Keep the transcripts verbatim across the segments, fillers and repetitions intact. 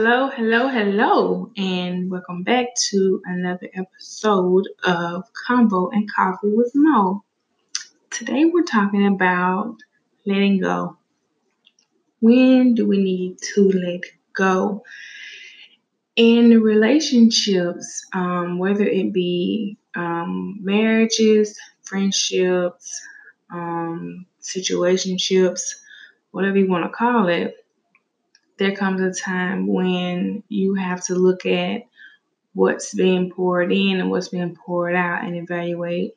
Hello, hello, hello, and welcome back to another episode of Combo and Coffee with Mo. Today we're talking about letting go. When do we need to let go? In relationships, um, whether it be um, marriages, friendships, um, situationships, whatever you want to call it, there comes a time when you have to look at what's being poured in and what's being poured out and evaluate,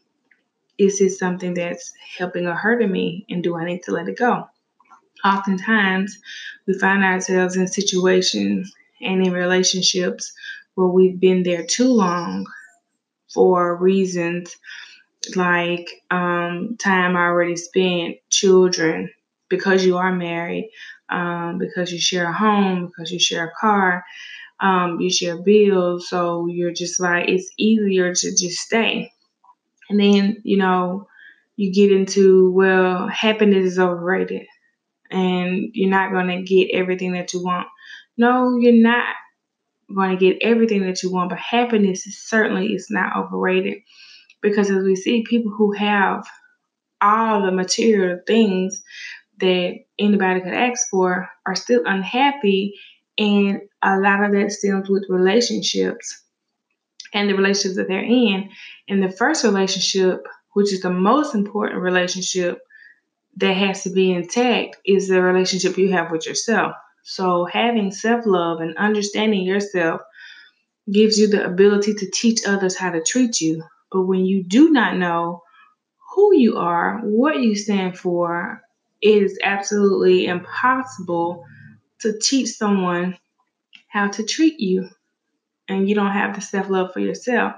is this something that's helping or hurting me, and do I need to let it go? Oftentimes, we find ourselves in situations and in relationships where we've been there too long for reasons like um, time already spent, children, because you are married, Um, because you share a home, because you share a car, um, you share bills. So you're just like, it's easier to just stay. And then, you know, you get into, well, happiness is overrated and you're not going to get everything that you want. No, you're not going to get everything that you want, but happiness is certainly is not overrated, because as we see, people who have all the material things that anybody could ask for are still unhappy, and a lot of that stems with relationships and the relationships that they're in. And the first relationship, which is the most important relationship that has to be intact, is the relationship you have with yourself. So having self-love and understanding yourself gives you the ability to teach others how to treat you. But when you do not know who you are, what you stand for, it is absolutely impossible to teach someone how to treat you, and you don't have the self-love for yourself.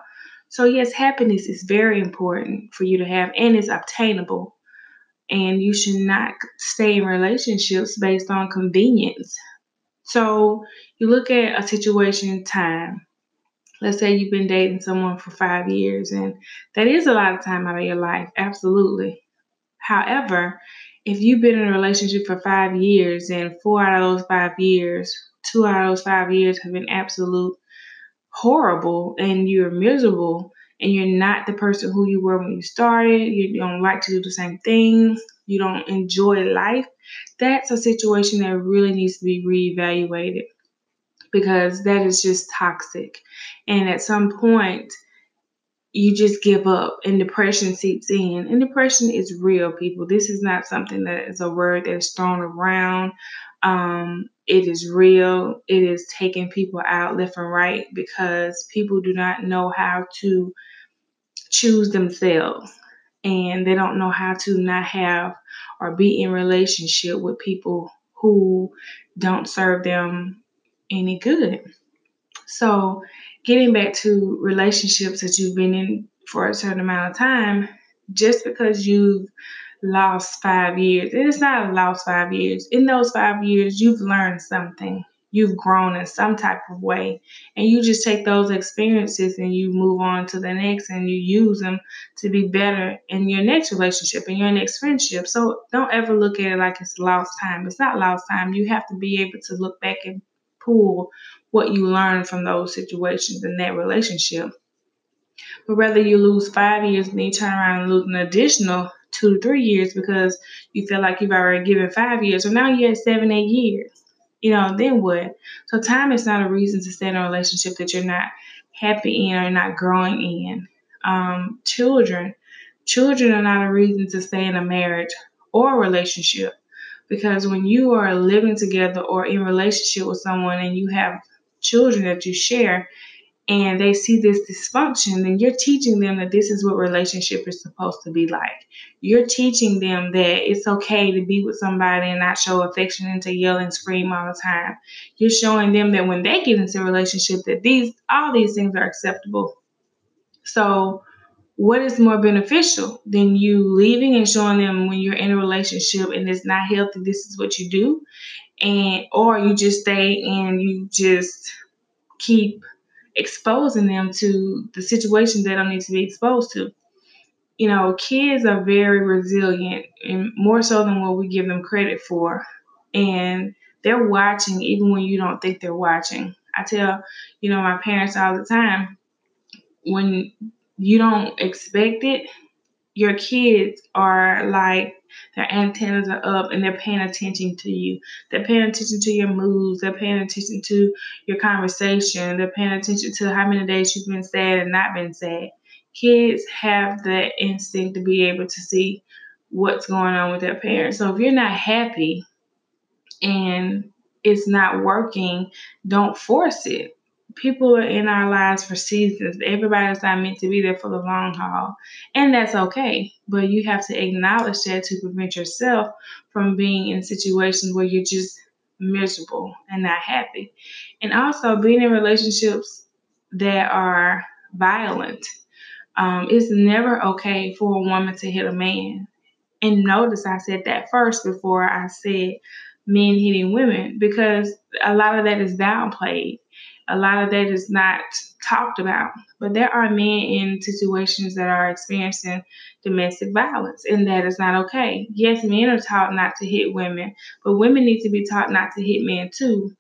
So yes, happiness is very important for you to have, and it's obtainable. And you should not stay in relationships based on convenience. So you look at a situation in time. Let's say you've been dating someone for five years, and that is a lot of time out of your life, absolutely. However, if you've been in a relationship for five years and four out of those five years, two out of those five years have been absolute horrible, and you're miserable and you're not the person who you were when you started, you don't like to do the same things, you don't enjoy life, that's a situation that really needs to be reevaluated, because that is just toxic. And at some point, you just give up and depression seeps in. And depression is real, people. This is not something that is a word that is thrown around. Um, it is real. It is taking people out left and right, because people do not know how to choose themselves. And they don't know how to not have or be in relationship with people who don't serve them any good. So getting back to relationships that you've been in for a certain amount of time, just because you've lost five years, and it's not a lost five years. In those five years, you've learned something. You've grown in some type of way. And you just take those experiences and you move on to the next, and you use them to be better in your next relationship and your next friendship. So don't ever look at it like it's lost time. It's not lost time. You have to be able to look back and pool what you learn from those situations in that relationship. But whether you lose five years and then you turn around and lose an additional two to three years because you feel like you've already given five years, so now you're at seven, eight years, you know, then what? So time is not a reason to stay in a relationship that you're not happy in or not growing in. Um, children, children are not a reason to stay in a marriage or a relationship, because when you are living together or in relationship with someone and you have children that you share and they see this dysfunction, then you're teaching them that this is what relationship is supposed to be like. You're teaching them that it's okay to be with somebody and not show affection and to yell and scream all the time. You're showing them that when they get into a relationship that these all these things are acceptable. So what is more beneficial than you leaving and showing them when you're in a relationship and it's not healthy, this is what you do? And or you just stay and you just keep exposing them to the situations they don't need to be exposed to. You know, kids are very resilient, and more so than what we give them credit for. And they're watching even when you don't think they're watching. I tell, you know, my parents all the time, when you don't expect it, your kids are like, their antennas are up and they're paying attention to you. They're paying attention to your moods. They're paying attention to your conversation. They're paying attention to how many days you've been sad and not been sad. Kids have the instinct to be able to see what's going on with their parents. So if you're not happy and it's not working, don't force it. People are in our lives for seasons. Everybody's not meant to be there for the long haul. And that's okay. But you have to acknowledge that to prevent yourself from being in situations where you're just miserable and not happy. And also being in relationships that are violent. Um, it's never okay for a woman to hit a man. And notice I said that first before I said men hitting women, because a lot of that is downplayed. A lot of that is not talked about, but there are men in situations that are experiencing domestic violence, and that is not okay. Yes, men are taught not to hit women, but women need to be taught not to hit men too,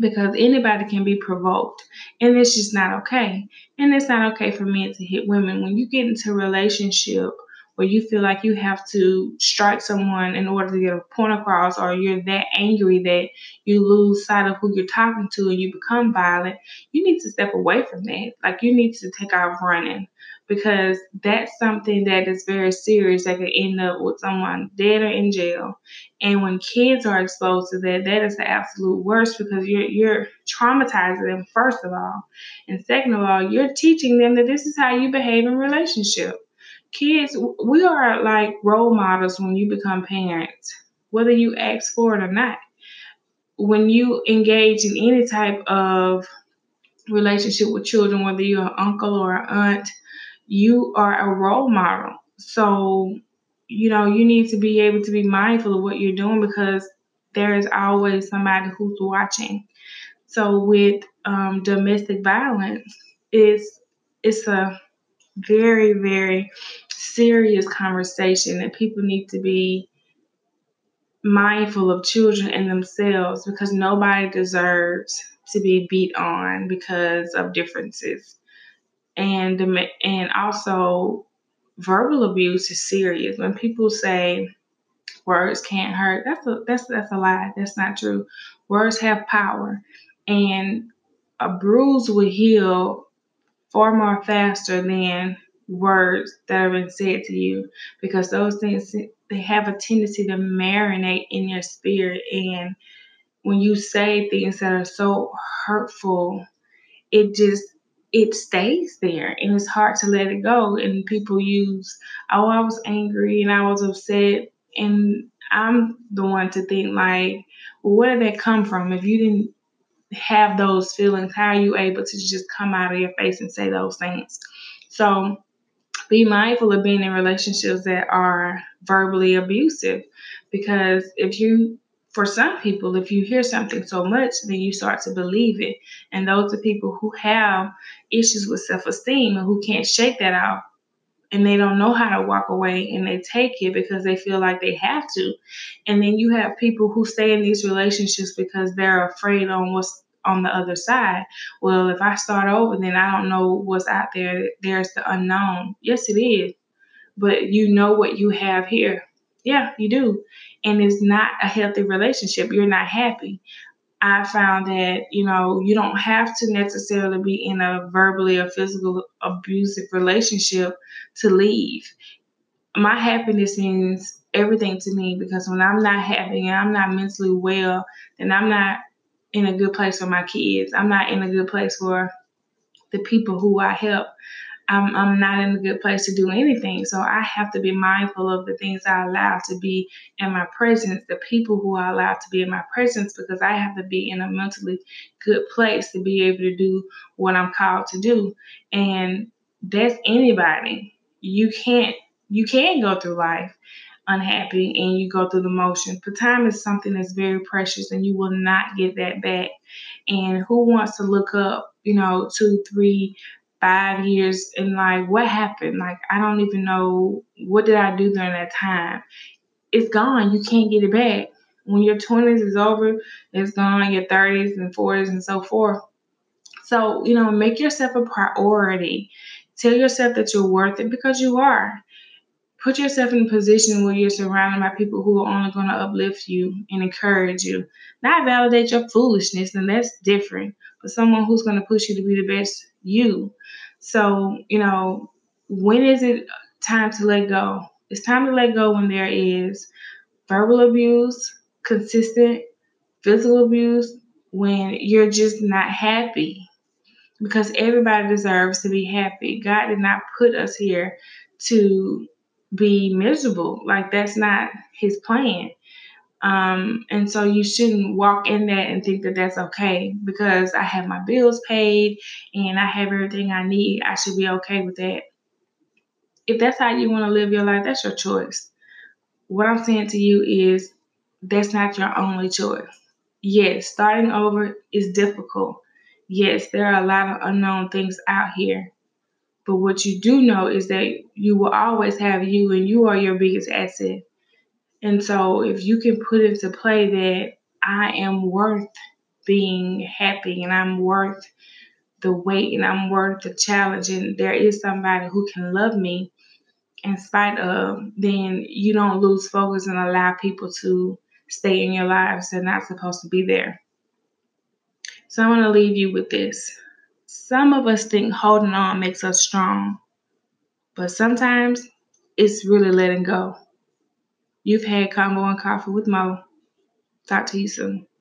because anybody can be provoked, and it's just not okay. And it's not okay for men to hit women. When you get into a relationship where you feel like you have to strike someone in order to get a point across, or you're that angry that you lose sight of who you're talking to and you become violent, you need to step away from that. Like, you need to take off running, because that's something that is very serious that could end up with someone dead or in jail. And when kids are exposed to that, that is the absolute worst, because you're, you're traumatizing them, first of all. And second of all, you're teaching them that this is how you behave in relationships. Kids, we are like role models when you become parents, whether you ask for it or not. When you engage in any type of relationship with children, whether you're an uncle or an aunt, you are a role model. So, you know, you need to be able to be mindful of what you're doing, because there is always somebody who's watching. So with um, domestic violence, it's, it's a very, very serious conversation that people need to be mindful of, children and themselves, because nobody deserves to be beat on because of differences. And and also, verbal abuse is serious. When people say words can't hurt, that's a, that's that's a lie. That's not true. Words have power, and a bruise will heal far more faster than words that have been said to you, because those things, they have a tendency to marinate in your spirit. And when you say things that are so hurtful, it just, it stays there, and it's hard to let it go. And people use, oh, I was angry and I was upset. And I'm the one to think like, well, where did that come from? If you didn't have those feelings, how are you able to just come out of your face and say those things? So be mindful of being in relationships that are verbally abusive, because if you, for some people, if you hear something so much, then you start to believe it. And those are people who have issues with self-esteem and who can't shake that off, and they don't know how to walk away, and they take it because they feel like they have to. And then you have people who stay in these relationships because they're afraid on what's on the other side. Well, if I start over, then I don't know what's out there. There's the unknown. Yes, it is. But you know what you have here. Yeah, you do. And it's not a healthy relationship. You're not happy. I found that, you know, you don't have to necessarily be in a verbally or physical abusive relationship to leave. My happiness means everything to me, because when I'm not happy and I'm not mentally well, then I'm not in a good place for my kids. I'm not in a good place for the people who I help. I'm, I'm not in a good place to do anything. So I have to be mindful of the things I allow to be in my presence, the people who I allow to be in my presence, because I have to be in a mentally good place to be able to do what I'm called to do. And that's anybody. You can't, you can go through life unhappy and you go through the motions, but time is something that's very precious, and you will not get that back. And who wants to look up, you know, two, three, five years and like, what happened? Like, I don't even know, what did I do during that time? It's gone. You can't get it back. when your twenties is over, it's gone, your thirties and forties and so forth. So, you know, make yourself a priority. Tell yourself that you're worth it, because you are. Put yourself in a position where you're surrounded by people who are only going to uplift you and encourage you. Not validate your foolishness, and that's different, but someone who's going to push you to be the best you. So, you know, when is it time to let go? It's time to let go when there is verbal abuse, consistent physical abuse, when you're just not happy. Because everybody deserves to be happy. God did not put us here to be miserable. Like, that's not his plan. Um, and so you shouldn't walk in that and think that that's okay, because I have my bills paid and I have everything I need. I should be okay with that. If that's how you want to live your life, that's your choice. What I'm saying to you is that's not your only choice. Yes, starting over is difficult. Yes, there are a lot of unknown things out here. But what you do know is that you will always have you, and you are your biggest asset. And so if you can put into play that I am worth being happy, and I'm worth the wait, and I'm worth the challenge, and there is somebody who can love me in spite of, then you don't lose focus and allow people to stay in your lives. They're not supposed to be there. So I want to leave you with this. Some of us think holding on makes us strong, but sometimes it's really letting go. You've had Convo and Coffee with Mo. Talk to you soon.